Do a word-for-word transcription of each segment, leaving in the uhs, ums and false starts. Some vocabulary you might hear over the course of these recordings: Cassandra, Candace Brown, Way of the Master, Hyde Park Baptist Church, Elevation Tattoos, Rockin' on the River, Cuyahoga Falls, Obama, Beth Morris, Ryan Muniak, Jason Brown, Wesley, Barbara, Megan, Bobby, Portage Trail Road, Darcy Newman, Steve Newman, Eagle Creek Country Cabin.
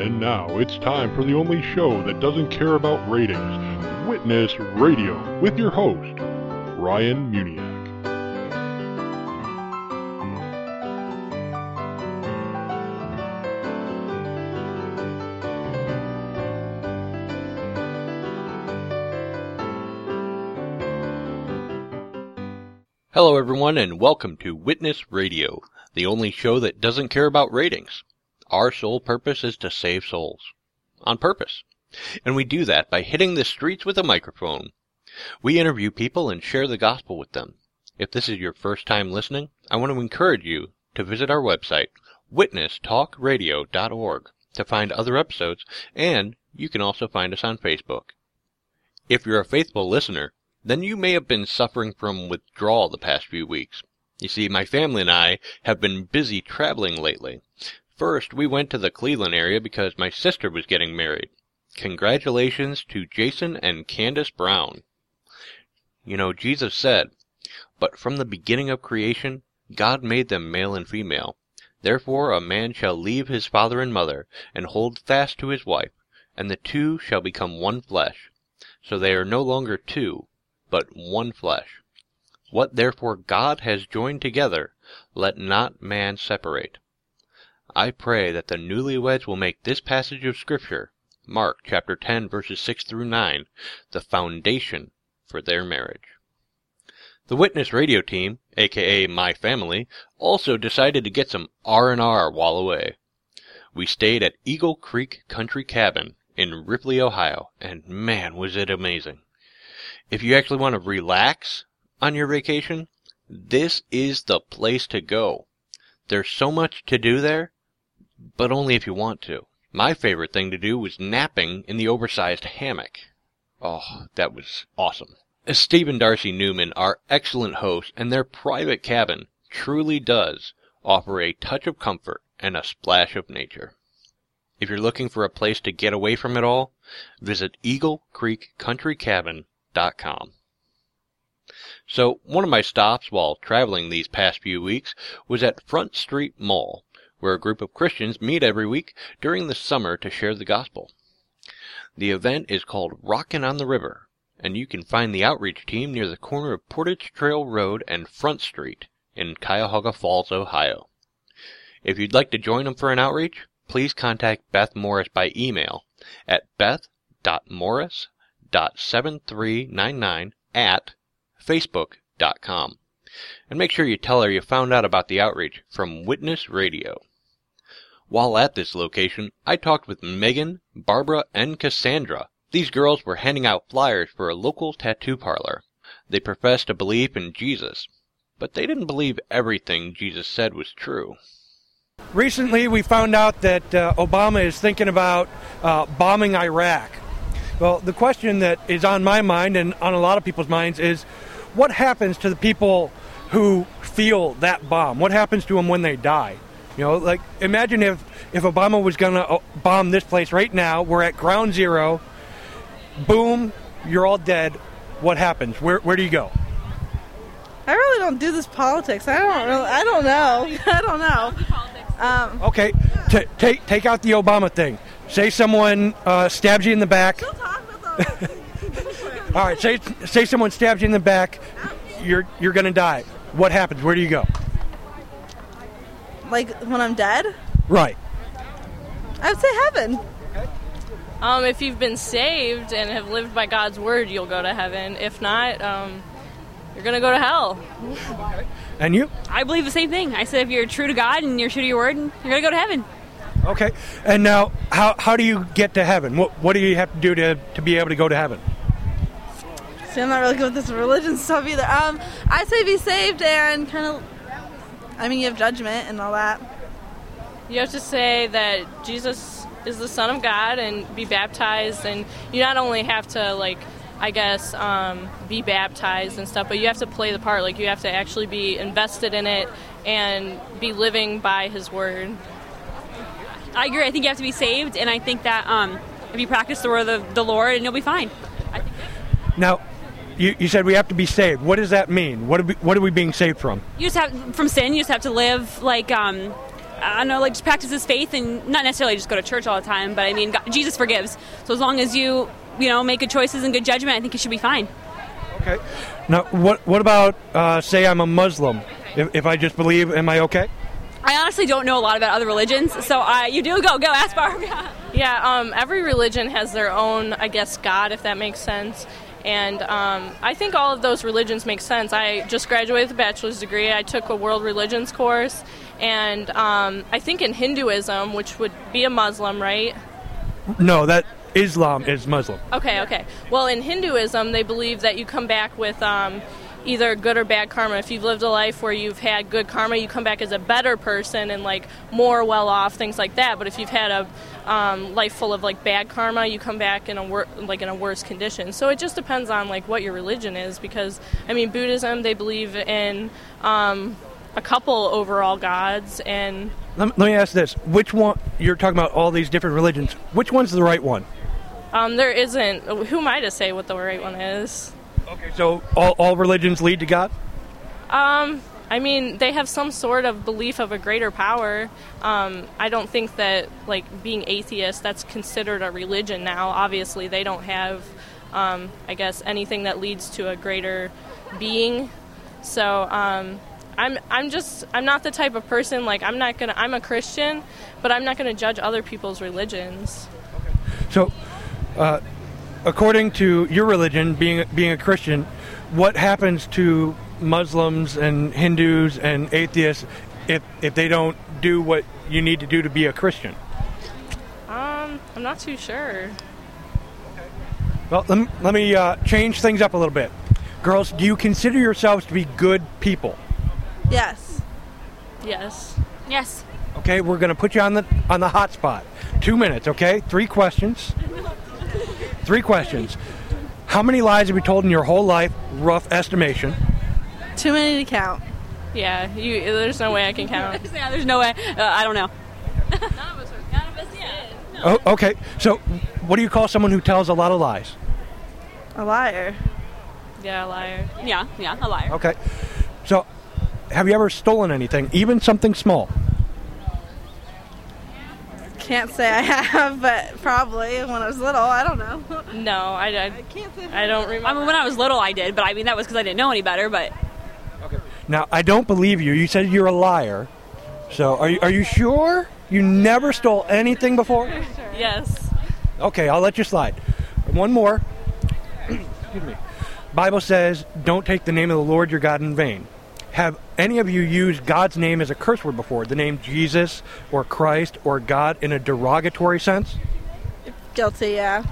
And now it's time for the only show that doesn't care about ratings, Witness Radio, with your host, Ryan Muniak. Hello everyone and welcome to Witness Radio, the only show that doesn't care about ratings. Our sole purpose is to save souls. On purpose. And we do that by hitting the streets with a microphone. We interview people and share the gospel with them. If this is your first time listening, I want to encourage you to visit our website, witness talk radio dot org, to find other episodes, and you can also find us on Facebook. If you're a faithful listener, then you may have been suffering from withdrawal the past few weeks. You see, my family and I have been busy traveling lately. First, we went to the Cleveland area because my sister was getting married. Congratulations to Jason and Candace Brown. You know, Jesus said, "But from the beginning of creation, God made them male and female. Therefore a man shall leave his father and mother, and hold fast to his wife, and the two shall become one flesh. So they are no longer two, but one flesh. What therefore God has joined together, let not man separate." I pray that the newlyweds will make this passage of Scripture, Mark chapter ten, verses six through nine, the foundation for their marriage. The Witness Radio team, aka my family, also decided to get some R and R while away. We stayed at Eagle Creek Country Cabin in Ripley, Ohio, and man, was it amazing. If you actually want to relax on your vacation, this is the place to go. There's so much to do there, but only if you want to. My favorite thing to do was napping in the oversized hammock. Oh, that was awesome. Steve and Darcy Newman are excellent hosts, and their private cabin truly does offer a touch of comfort and a splash of nature. If you're looking for a place to get away from it all, visit eagle creek country cabin dot com. So, one of my stops while traveling these past few weeks was at Front Street Mall, where a group of Christians meet every week during the summer to share the gospel. The event is called Rockin' on the River, and you can find the outreach team near the corner of Portage Trail Road and Front Street in Cuyahoga Falls, Ohio. If you'd like to join them for an outreach, please contact Beth Morris by email at beth dot morris dot seven three nine nine at facebook dot com, and make sure you tell her you found out about the outreach from Witness Radio. While at this location, I talked with Megan, Barbara, and Cassandra. These girls were handing out flyers for a local tattoo parlor. They professed a belief in Jesus, but they didn't believe everything Jesus said was true. Recently, we found out that uh, Obama is thinking about uh, bombing Iraq. Well, the question that is on my mind and on a lot of people's minds is, what happens to the people who feel that bomb? What happens to them when they die? You know, like, imagine if, if Obama was going to bomb this place right now. We're at ground zero. Boom, you're all dead. What happens? Where where do you go? I really don't do this politics. I don't really, I don't know. I don't know. Um, okay, T- take, take out the Obama thing. Say someone uh, stabs you in the back. All right, say say someone stabs you in the back, you're you're gonna die. What happens? Where do you go? Like when I'm dead? Right. I would say heaven. Okay. Um, if you've been saved and have lived by God's word, you'll go to heaven. If not, um, you're gonna go to hell. And you? I believe the same thing. I said if you're true to God and you're true to your word, you're gonna go to heaven. Okay. And now, how how do you get to heaven? What what do you have to do to to be able to go to heaven? See, I'm not really good with this religion stuff either. Um, I say be saved and kind of, I mean, you have judgment and all that. You have to say that Jesus is the Son of God and be baptized. And you not only have to, like, I guess, um, be baptized and stuff, but you have to play the part. Like, you have to actually be invested in it and be living by His Word. I agree. I think you have to be saved. And I think that um, if you practice the word of the Lord, and you'll be fine. I think now... You, you said we have to be saved. What does that mean? What are we, what are we being saved from? You just have from sin. You just have to live like um, I don't know, like just practice his faith and not necessarily just go to church all the time. But I mean, God, Jesus forgives. So as long as you, you know, make good choices and good judgment, I think you should be fine. Okay. Now, what what about, uh, say I'm a Muslim? If, if I just believe, am I okay? I honestly don't know a lot about other religions, so I, you do go, go, ask Barbara. Yeah, um, every religion has their own, I guess, God, if that makes sense. And um, I think all of those religions make sense. I just graduated with a bachelor's degree. I took a world religions course. And um, I think in Hinduism, which would be a Muslim, right? No, that... Islam is Muslim. Okay, okay. Well, in Hinduism, they believe that you come back with um, either good or bad karma. If you've lived a life where you've had good karma, you come back as a better person and, like, more well-off, things like that. But if you've had a um, life full of, like, bad karma, you come back in a wor- like in a worse condition. So it just depends on, like, what your religion is because, I mean, Buddhism, they believe in um, a couple overall gods and... Let me ask this. Which one... You're talking about all these different religions. Which one's the right one? Um, there isn't. Who am I to say what the right one is? Okay, so all, all religions lead to God? Um, I mean, they have some sort of belief of a greater power. Um, I don't think that, like, being atheist, that's considered a religion now. Obviously, they don't have, um, I guess, anything that leads to a greater being. So, um... I'm I'm just, I'm not the type of person, like, I'm not going to, I'm a Christian, but I'm not going to judge other people's religions. Okay. So, uh, according to your religion, being, being a Christian, what happens to Muslims and Hindus and atheists if, if they don't do what you need to do to be a Christian? Um, I'm not too sure. Okay. Well, let me, let me uh, change things up a little bit. Girls, do you consider yourselves to be good people? Yes. Yes. Yes. Okay, we're going to put you on the on the hot spot. Two minutes, okay? Three questions. Three questions. How many lies have you told in your whole life? Rough estimation. Too many to count. Yeah, you, there's no way I can count. Yeah, there's no way. Uh, I don't know. None of us are. None of us did. No. Oh, okay, so what do you call someone who tells a lot of lies? A liar. Yeah, a liar. Yeah, yeah, a liar. Okay, so... Have you ever stolen anything, even something small? Can't say I have, but probably when I was little. I don't know. No, I, I, I can't say I don't remember. I mean, when I was little, I did, but I mean, that was because I didn't know any better, but... Okay. Now, I don't believe you. You said you're a liar. So, are you, are you sure? You never stole anything before? Sure. Yes. Okay, I'll let you slide. One more. Excuse me. Bible says, don't take the name of the Lord your God in vain. Have any of you used God's name as a curse word before? The name Jesus or Christ or God in a derogatory sense? Guilty, yeah.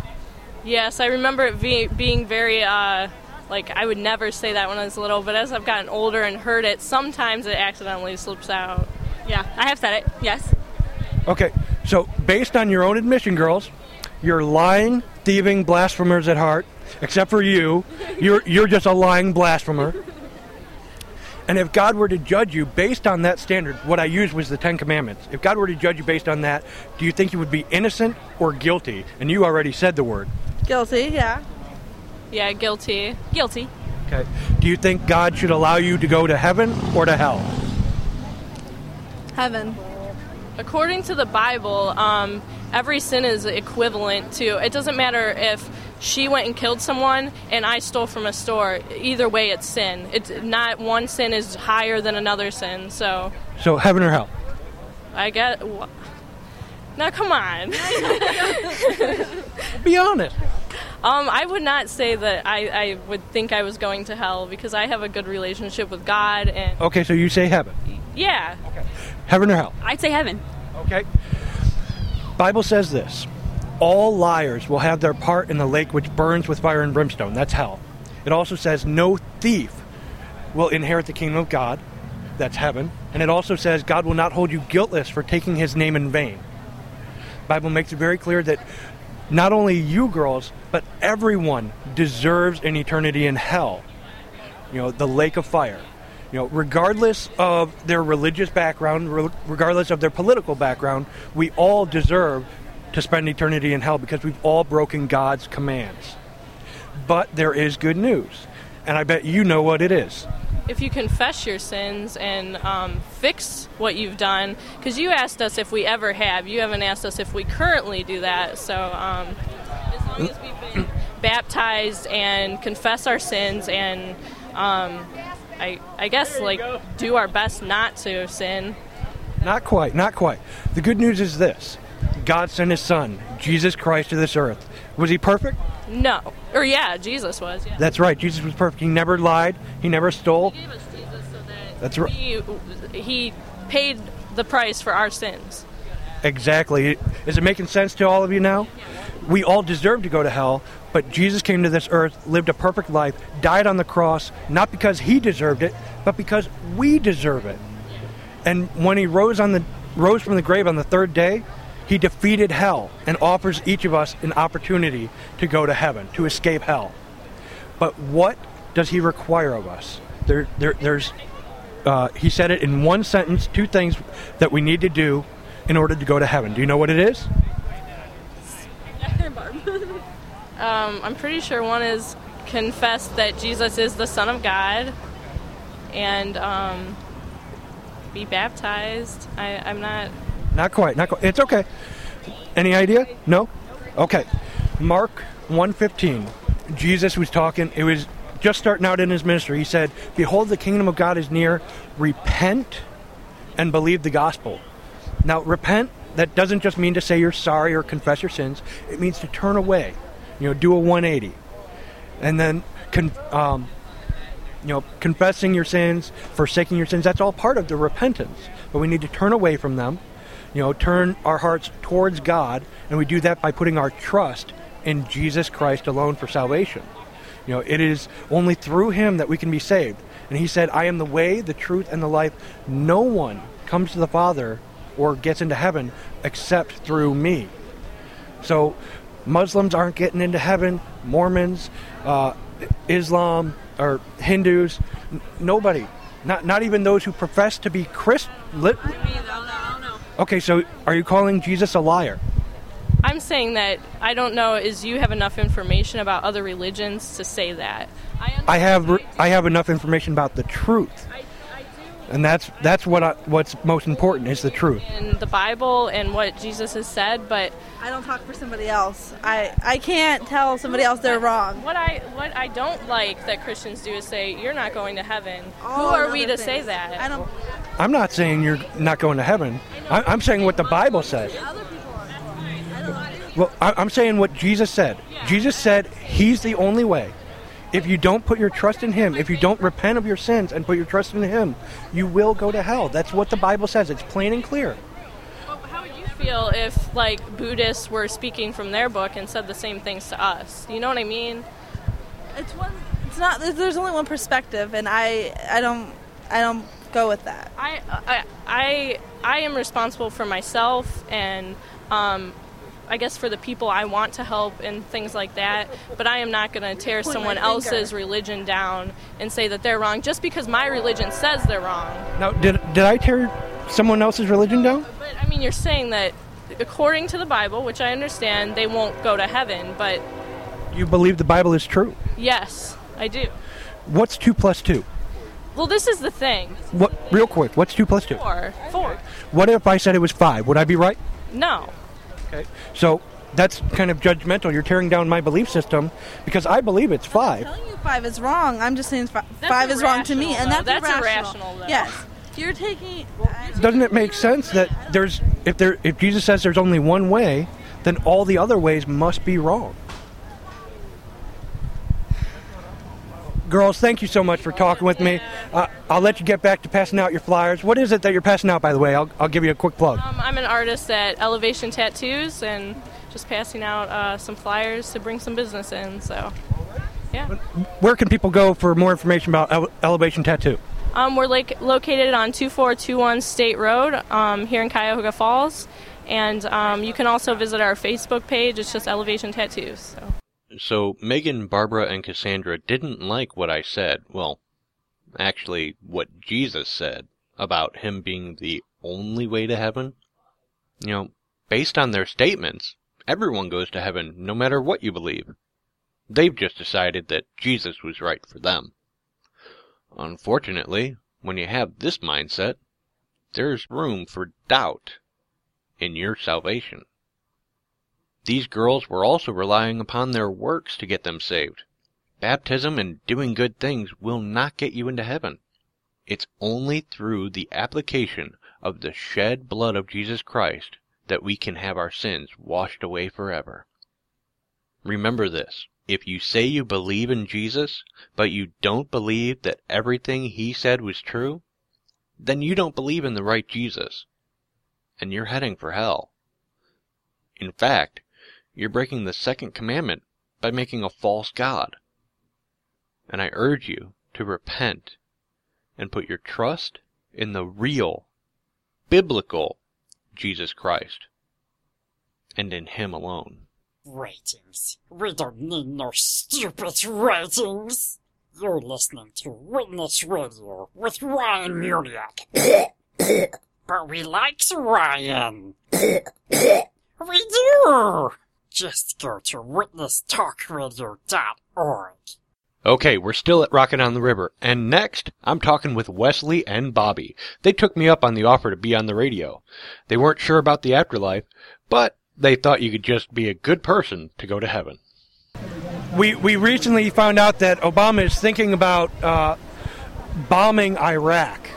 Yes, I remember it be- being very, uh, like, I would never say that when I was little, but as I've gotten older and heard it, sometimes it accidentally slips out. Yeah, I have said it, yes. Okay, so based on your own admission, girls, you're lying, thieving blasphemers at heart, except for you. You're, you're just a lying blasphemer. And if God were to judge you based on that standard, what I used was the Ten Commandments. If God were to judge you based on that, do you think you would be innocent or guilty? And you already said the word. Guilty, yeah. Yeah, guilty. Guilty. Okay. Do you think God should allow you to go to heaven or to hell? Heaven. According to the Bible, um, every sin is equivalent to... It doesn't matter if... She went and killed someone, and I stole from a store. Either way, it's sin. It's not one sin is higher than another sin. So, so heaven or hell? I guess. Wh- now, come on. Be honest. Um, I would not say that I, I would think I was going to hell because I have a good relationship with God. And okay, so you say heaven. Yeah. Okay. Heaven or hell? I'd say heaven. Okay. Bible says this. All liars will have their part in the lake which burns with fire and brimstone. That's hell. It also says no thief will inherit the kingdom of God. That's heaven. And it also says God will not hold you guiltless for taking his name in vain. The Bible makes it very clear that not only you girls, but everyone deserves an eternity in hell. You know, the lake of fire. You know, regardless of their religious background, re- regardless of their political background, we all deserve to spend eternity in hell because we've all broken God's commands. But there is good news, and I bet you know what it is. if you confess your sins and um, fix what you've done, because you asked us if we ever have. You haven't asked us if we currently do that. So um, as long as we've been baptized and confess our sins and um, I, I guess like do our best not to sin. Not quite, not quite. The good news is this. God sent his son, Jesus Christ, to this earth. Was he perfect? No. Or yeah, Jesus was. Yeah. That's right. Jesus was perfect. He never lied. He never stole. He gave us Jesus so that That's right. he, he paid the price for our sins. Exactly. Is it making sense to all of you now? Yeah. We all deserve to go to hell, but Jesus came to this earth, lived a perfect life, died on the cross, not because he deserved it, but because we deserve it. And when he rose on the rose from the grave on the third day, he defeated hell and offers each of us an opportunity to go to heaven, to escape hell. But what does he require of us? There, there, there's, uh, he said it in one sentence, two things that we need to do in order to go to heaven. Do you know what it is? um, I'm pretty sure one is confess that Jesus is the Son of God and um, be baptized. I, I'm not... Not quite, not quite. It's okay. Any idea? No? Okay. Mark one fifteen. Jesus was talking. It was just starting out in his ministry. He said, "Behold, the kingdom of God is near. Repent and believe the gospel." Now, repent, that doesn't just mean to say you're sorry or confess your sins. It means to turn away. You know, do a one eighty. And then, con- um, you know, confessing your sins, forsaking your sins, that's all part of the repentance. But we need to turn away from them. You know, turn our hearts towards God, and we do that by putting our trust in Jesus Christ alone for salvation. You know, it is only through him that we can be saved. And he said, "I am the way, the truth, and the life. No one comes to the Father or gets into heaven except through me." So Muslims aren't getting into heaven, Mormons, uh, Islam, or Hindus, n- nobody. Not not even those who profess to be Christian. Lit- Okay, so are you calling Jesus a liar? I'm saying that I don't know is you have enough information about other religions to say that. I, I have I, I have enough information about the truth. I, I do. And that's that's what I, what's most important is the truth. In the Bible and what Jesus has said, but I don't talk for somebody else. I, I can't tell somebody else they're wrong. What I what I don't like that Christians do is say you're not going to heaven. All Who are we to things. say that? I don't I'm not saying you're not going to heaven. I'm saying what the Bible says. Well, I'm saying what Jesus said. Jesus said he's the only way. If you don't put your trust in him, if you don't repent of your sins and put your trust in him, you will go to hell. That's what the Bible says. It's plain and clear. Well, how would you feel if, like, Buddhists were speaking from their book and said the same things to us? You know what I mean? It's one. It's not. There's only one perspective, and I. I don't. I don't. go with that. I I I, I am responsible for myself and um, I guess for the people I want to help and things like that, but I am not going to tear Point someone else's religion down and say that they're wrong just because my religion says they're wrong. Now, did did I tear someone else's religion down? But I mean, you're saying that according to the Bible, which I understand, they won't go to heaven, but... You believe the Bible is true? Yes, I do. What's two plus two? Well, this is the thing. Is what? The thing. Real quick, what's two plus two? Four. Four. What if I said it was five? Would I be right? No. Okay. So that's kind of judgmental. You're tearing down my belief system because I believe it's five. I'm telling you five is wrong. I'm just saying five, five is wrong to me, though. and that's, that's irrational. irrational though. Yes. You're taking. Well, doesn't it make sense that there's if there if Jesus says there's only one way, then all the other ways must be wrong. Girls, thank you so much for talking with me. Uh, I'll let you get back to passing out your flyers. What is it that you're passing out, by the way? I'll, I'll give you a quick plug. Um, I'm an artist at Elevation Tattoos and just passing out uh, some flyers to bring some business in. So, yeah. Where can people go for more information about Ele- Elevation Tattoo? Um, we're like, located on two four two one State Road um, here in Cuyahoga Falls. And um, you can also visit our Facebook page. It's just Elevation Tattoos. So. So Megan, Barbara, and Cassandra didn't like what I said, well, actually what Jesus said about him being the only way to heaven. You know, based on their statements, everyone goes to heaven no matter what you believe. They've just decided that Jesus was right for them. Unfortunately, when you have this mindset, there's room for doubt in your salvation. These girls were also relying upon their works to get them saved. Baptism and doing good things will not get you into heaven. It's only through the application of the shed blood of Jesus Christ that we can have our sins washed away forever. Remember this. If you say you believe in Jesus, but you don't believe that everything he said was true, then you don't believe in the right Jesus, and you're heading for hell. In fact, you're breaking the second commandment by making a false god. And I urge you to repent and put your trust in the real, biblical Jesus Christ, and in him alone. Ratings. We don't need no stupid ratings. You're listening to Witness Radio with Ryan Muniak. But we like Ryan. We do. Just go to witness talk radio dot org. Okay, we're still at Rockin' on the River, and next, I'm talking with Wesley and Bobby. They took me up on the offer to be on the radio. They weren't sure about the afterlife, but they thought you could just be a good person to go to heaven. We we recently found out that Obama is thinking about uh, bombing Iraq.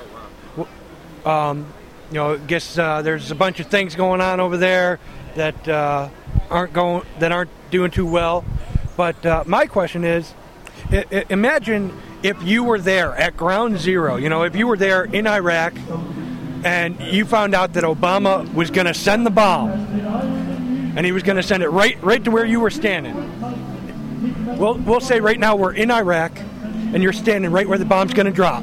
Um, you know, I guess uh, there's a bunch of things going on over there that uh, aren't going that aren't doing too well. But uh, my question is, I- I imagine if you were there at ground zero. You know, if you were there in Iraq and you found out that Obama was going to send the bomb. And he was going to send it right right to where you were standing. We'll, we'll say right now we're in Iraq, and you're standing right where the bomb's going to drop.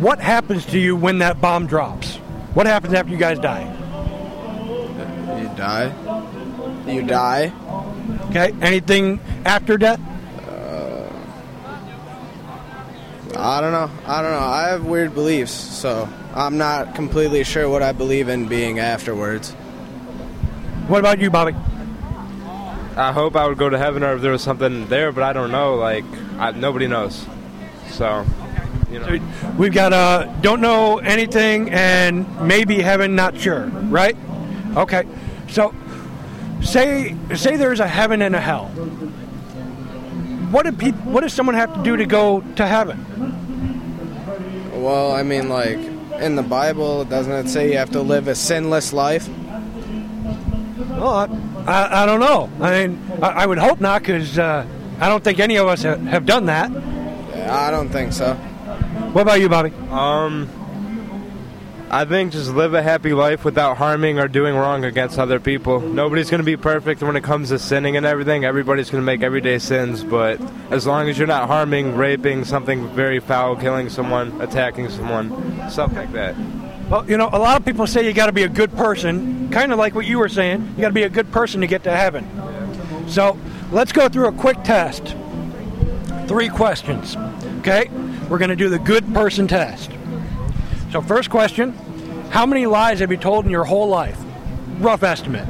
What happens to you when that bomb drops? What happens after you guys die? You die. You die. Okay, anything after death? Uh, I don't know. I don't know. I have weird beliefs, so I'm not completely sure what I believe in being afterwards. What about you, Bobby? I hope I would go to heaven or if there was something there, but I don't know. Like, I, nobody knows. So, you know. So we've got uh, don't know anything and maybe heaven, not sure, right? Okay. So, say say there's a heaven and a hell. What do people? What does someone have to do to go to heaven? Well, I mean, like, in the Bible, doesn't it say you have to live a sinless life? Well, I, I don't know. I mean, I, I would hope not, because uh, I don't think any of us ha- have done that. Yeah, I don't think so. What about you, Bobby? Um, I think just live a happy life without harming or doing wrong against other people. Nobody's going to be perfect when it comes to sinning and everything. Everybody's going to make everyday sins, but as long as you're not harming, raping, something very foul, killing someone, attacking someone, stuff like that. Well, you know, a lot of people say you got to be a good person, kind of like what you were saying. You got to be a good person to get to heaven. So let's go through a quick test. Three questions, okay? We're going to do the good person test. So first question, how many lies have you told in your whole life? Rough estimate.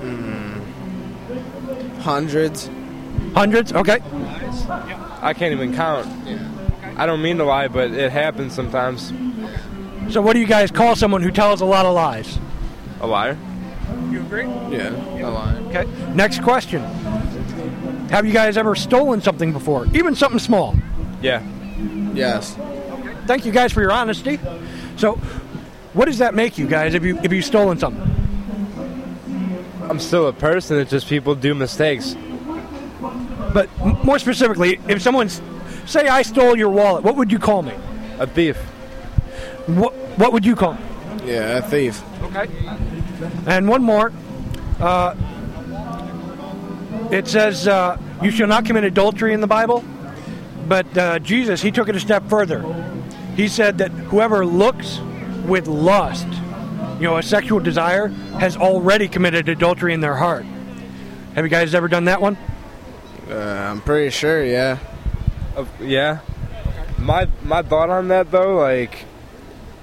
Mm, hundreds. Hundreds, okay. I can't even count. I don't mean to lie, but it happens sometimes. So what do you guys call someone who tells a lot of lies? A liar. You agree? Yeah, yeah. A liar. Okay, next question. Have you guys ever stolen something before? Even something small? Yeah. Yes. Okay. Thank you guys for your honesty. So what does that make you guys if, you, if you've stolen something? I'm still a person. It's just people do mistakes. But m- more specifically, if someone's, say I stole your wallet, what would you call me? A thief. What what would you call me? Yeah, a thief. Okay. And one more. Uh, it says, uh, you shall not commit adultery in the Bible. But uh, Jesus, he took it a step further. He said that whoever looks with lust, you know, a sexual desire, has already committed adultery in their heart. Have you guys ever done that one? Uh, I'm pretty sure, yeah. Uh, yeah. My, my thought on that, though, like...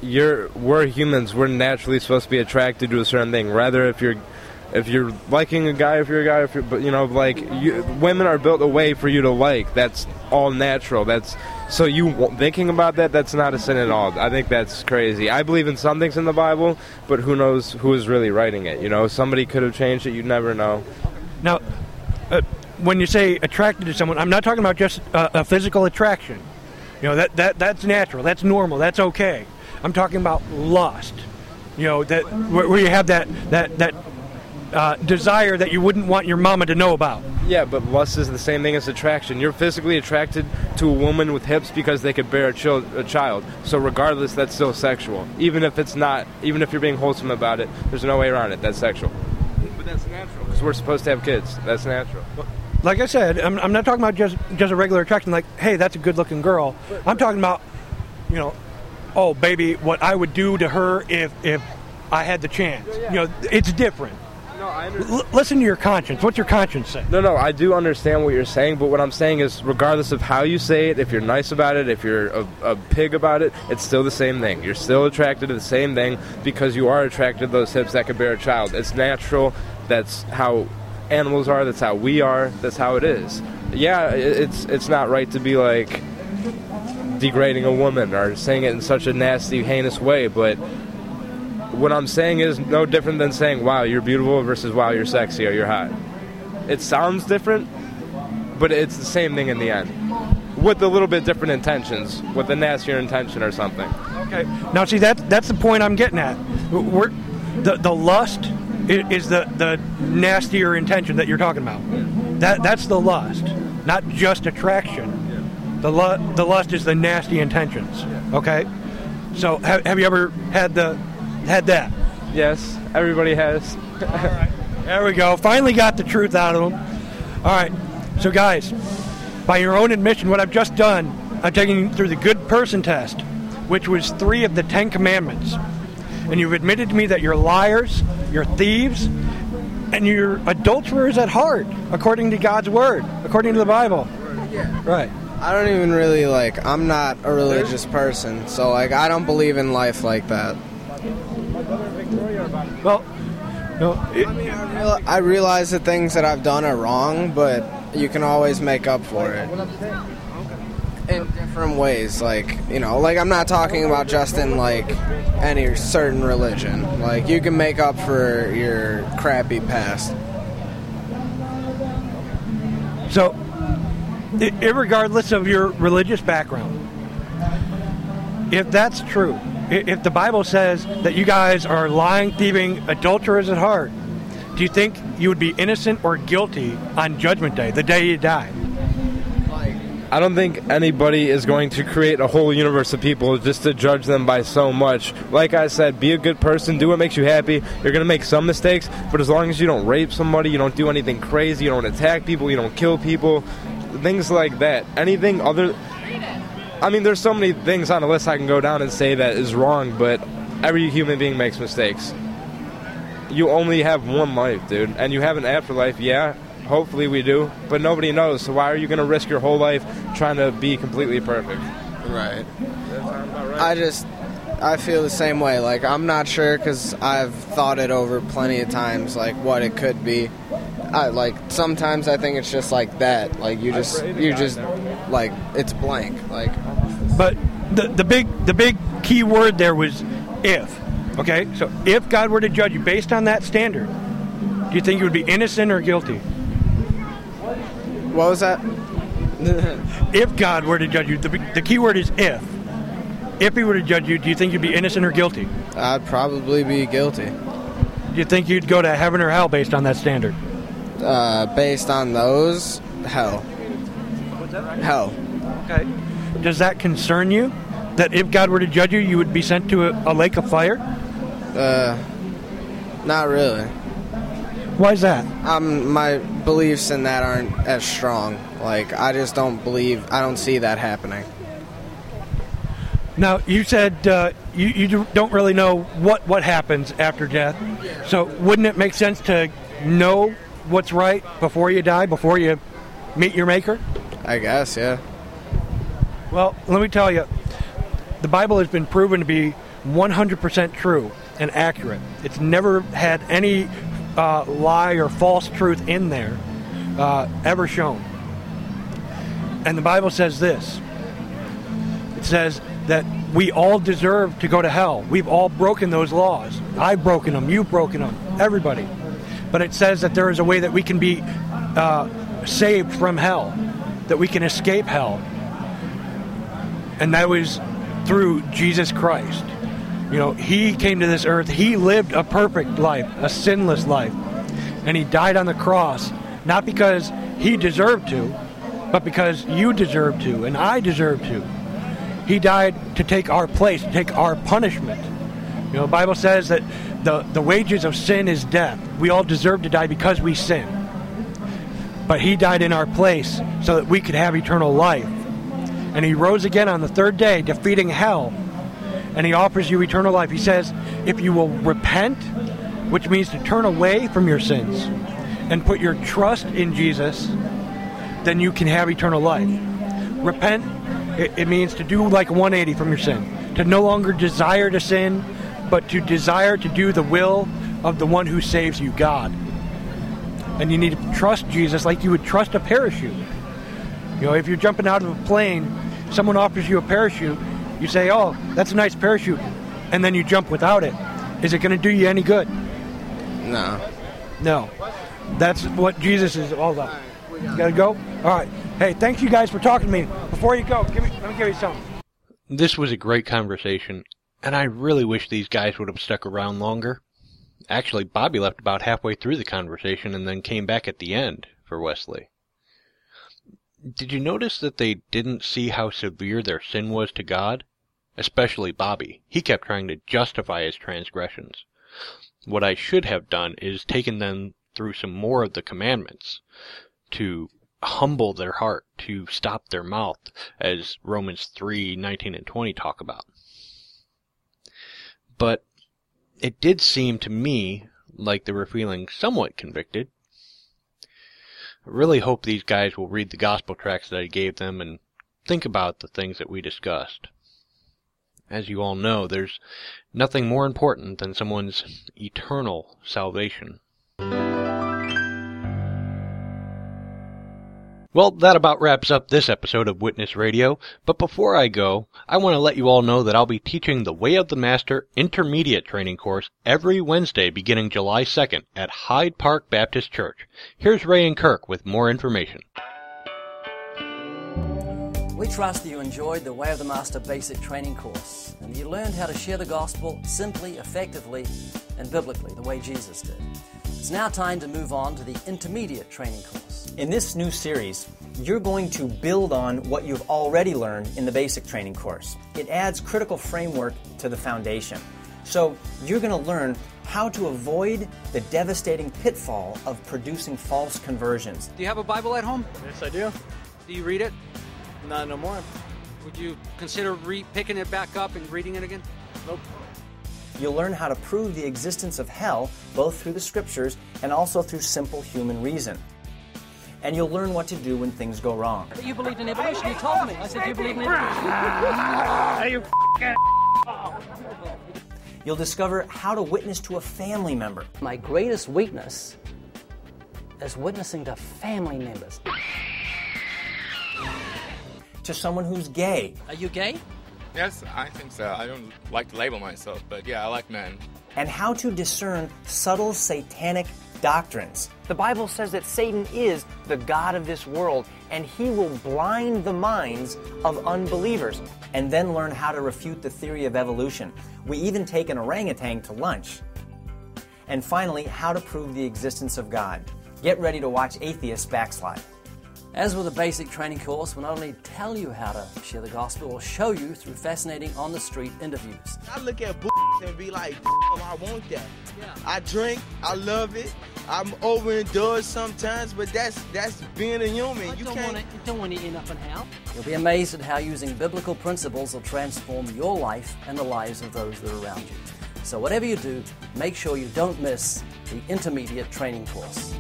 You're, we're humans. We're naturally supposed to be attracted to a certain thing. Rather, if you're, if you're liking a guy, if you're a guy, if you're, but you know, like, you, women are built a way for you to like. That's all natural. That's So you thinking about that, that's not a sin at all. I think that's crazy. I believe in some things in the Bible, but who knows who is really writing it, you know? Somebody could have changed it. You never know. Now, uh, when you say attracted to someone, I'm not talking about just uh, a physical attraction. You know, that, that that's natural. That's normal. That's okay. I'm talking about lust. You know, that where, where you have that, that, that uh, desire that you wouldn't want your mama to know about. Yeah, but lust is the same thing as attraction. You're physically attracted to a woman with hips because they could bear a, chil- a child. So regardless, that's still sexual. Even if it's not, even if you're being wholesome about it, there's no way around it. That's sexual. But that's natural because we're supposed to have kids. That's natural. Like I said, I'm, I'm not talking about just, just a regular attraction like, hey, that's a good-looking girl. I'm talking about, you know, oh, baby, what I would do to her if, if I had the chance. Yeah, yeah. You know, it's different. No, I understand. L- listen to your conscience. What's your conscience say? No, no, I do understand what you're saying, but what I'm saying is regardless of how you say it, if you're nice about it, if you're a, a pig about it, it's still the same thing. You're still attracted to the same thing because you are attracted to those hips that could bear a child. It's natural. That's how animals are. That's how we are. That's how it is. Yeah, it's it's not right to be like degrading a woman or saying it in such a nasty, heinous way, but what I'm saying is no different than saying, wow, you're beautiful versus wow, you're sexy or you're hot. It sounds different, but it's the same thing in the end with a little bit different intentions, with a nastier intention or something. Okay. Now, see, that, that's the point I'm getting at. We're, the, the lust is the, the nastier intention that you're talking about. That That's the lust, not just attraction. The, lu- the lust is the nasty intentions, okay? So ha- have you ever had the had that? Yes, everybody has. All right. There we go. Finally got the truth out of them. All right, so guys, by your own admission, what I've just done, I'm taking you through the good person test, which was three of the Ten Commandments. And you've admitted to me that you're liars, you're thieves, and you're adulterers at heart, according to God's Word, according to the Bible. Yeah. Right. I don't even really, like, I'm not a religious person, so, like, I don't believe in life like that. Well, no, it, I mean, I, real, I realize the things that I've done are wrong, but you can always make up for it in different ways, like, you know, like, I'm not talking about just in, like, any certain religion. Like, you can make up for your crappy past. So... irregardless of your religious background, if that's true, if the Bible says that you guys are lying, thieving, adulterers at heart, do you think you would be innocent or guilty on Judgment Day, the day you die? I don't think anybody is going to create a whole universe of people just to judge them by so much. Like I said, be a good person. Do what makes you happy. You're going to make some mistakes, but as long as you don't rape somebody, you don't do anything crazy, you don't attack people, you don't kill people, things like that. Anything other... I mean, there's so many things on the list I can go down and say that is wrong, but every human being makes mistakes. You only have one life, dude, and you have an afterlife, yeah. Hopefully we do, but nobody knows, so why are you going to risk your whole life trying to be completely perfect? Right. I just, I feel the same way. Like, I'm not sure because I've thought it over plenty of times, like, what it could be. I, like, sometimes I think it's just like that. Like, you just, you just, like, it's blank. Like. But the the big, the big key word there was if, okay? So if God were to judge you based on that standard, do you think you would be innocent or guilty? What was that? If God were to judge you, the, the key word is if. If he were to judge you, do you think you'd be innocent or guilty? I'd probably be guilty. Do you think you'd go to heaven or hell based on that standard? Uh, based on those, hell. What's that, right? Hell. Okay. Does that concern you? That if God were to judge you, you would be sent to a, a lake of fire? Uh, not really. Why is that? Um, my beliefs in that aren't as strong. Like, I just don't believe, I don't see that happening. Now, you said uh, you, you don't really know what, what happens after death. So wouldn't it make sense to know what's right before you die, before you meet your maker? I guess, yeah. Well, let me tell you, the Bible has been proven to be one hundred percent true and accurate. It's never had any... Uh, lie or false truth in there uh, ever shown. And the Bible says this: It says that we all deserve to go to hell. We've all broken those laws. I've broken them. You've broken them. Everybody. But it says that there is a way that we can be uh, saved from hell, that we can escape hell. And that was through Jesus Christ. You know, he came to this earth. He lived a perfect life, a sinless life. And he died on the cross, not because he deserved to, but because you deserve to and I deserve to. He died to take our place, to take our punishment. You know, the Bible says that the, the wages of sin is death. We all deserve to die because we sin. But he died in our place so that we could have eternal life. And he rose again on the third day, defeating hell. And he offers you eternal life. He says, if you will repent, which means to turn away from your sins and put your trust in Jesus, then you can have eternal life. Repent, it, it means to do like one eighty from your sin. To no longer desire to sin, but to desire to do the will of the one who saves you, God. And you need to trust Jesus like you would trust a parachute. You know, if you're jumping out of a plane, someone offers you a parachute, you say, oh, that's a nice parachute, and then you jump without it. Is it going to do you any good? No. No. That's what Jesus is all about. You got to go? All right. Hey, thank you guys for talking to me. Before you go, give me, let me give you something. This was a great conversation, and I really wish these guys would have stuck around longer. Actually, Bobby left about halfway through the conversation and then came back at the end for Wesley. Did you notice that they didn't see how severe their sin was to God? Especially Bobby. He kept trying to justify his transgressions. What I should have done is taken them through some more of the commandments to humble their heart, to stop their mouth, as Romans three nineteen and twenty talk about. But it did seem to me like they were feeling somewhat convicted. I really hope these guys will read the gospel tracts that I gave them and think about the things that we discussed. As you all know, there's nothing more important than someone's eternal salvation. Well, that about wraps up this episode of Witness Radio, but before I go, I want to let you all know that I'll be teaching the Way of the Master Intermediate Training Course every Wednesday beginning July second at Hyde Park Baptist Church. Here's Ray and Kirk with more information. We trust that you enjoyed the Way of the Master Basic Training Course and that you learned how to share the gospel simply, effectively, and biblically, the way Jesus did. It's now time to move on to the Intermediate Training Course. In this new series, you're going to build on what you've already learned in the Basic Training Course. It adds critical framework to the foundation. So you're going to learn how to avoid the devastating pitfall of producing false conversions. Do you have a Bible at home? Yes, I do. Do you read it? Not no more. Would you consider re- picking it back up and reading it again? Nope. You'll learn how to prove the existence of hell, both through the scriptures and also through simple human reason. And you'll learn what to do when things go wrong. But you believed in evolution, you told me. I said, do you believe in evolution? You You'll discover how to witness to a family member. My greatest weakness is witnessing to family members. To someone who's gay. Are you gay? Yes, I think so. I don't like to label myself, but yeah, I like men. And how to discern subtle satanic doctrines. The Bible says that Satan is the god of this world, and he will blind the minds of unbelievers. And then learn how to refute the theory of evolution. We even take an orangutan to lunch. And finally, how to prove the existence of God. Get ready to watch atheists backslide. As with the Basic Training Course, we'll not only tell you how to share the gospel, we'll show you through fascinating on-the-street interviews. I look at b**** and be like, oh, I want that. Yeah. I drink, I love it, I'm overindulged sometimes, but that's that's being a human. I you don't can't... want to end up in hell. You'll be amazed at how using biblical principles will transform your life and the lives of those that are around you. So whatever you do, make sure you don't miss the Intermediate Training Course.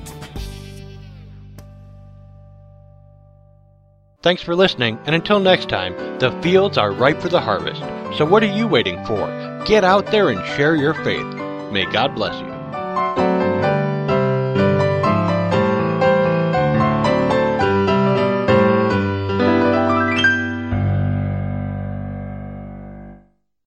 Thanks for listening, and until next time, the fields are ripe for the harvest. So what are you waiting for? Get out there and share your faith. May God bless you.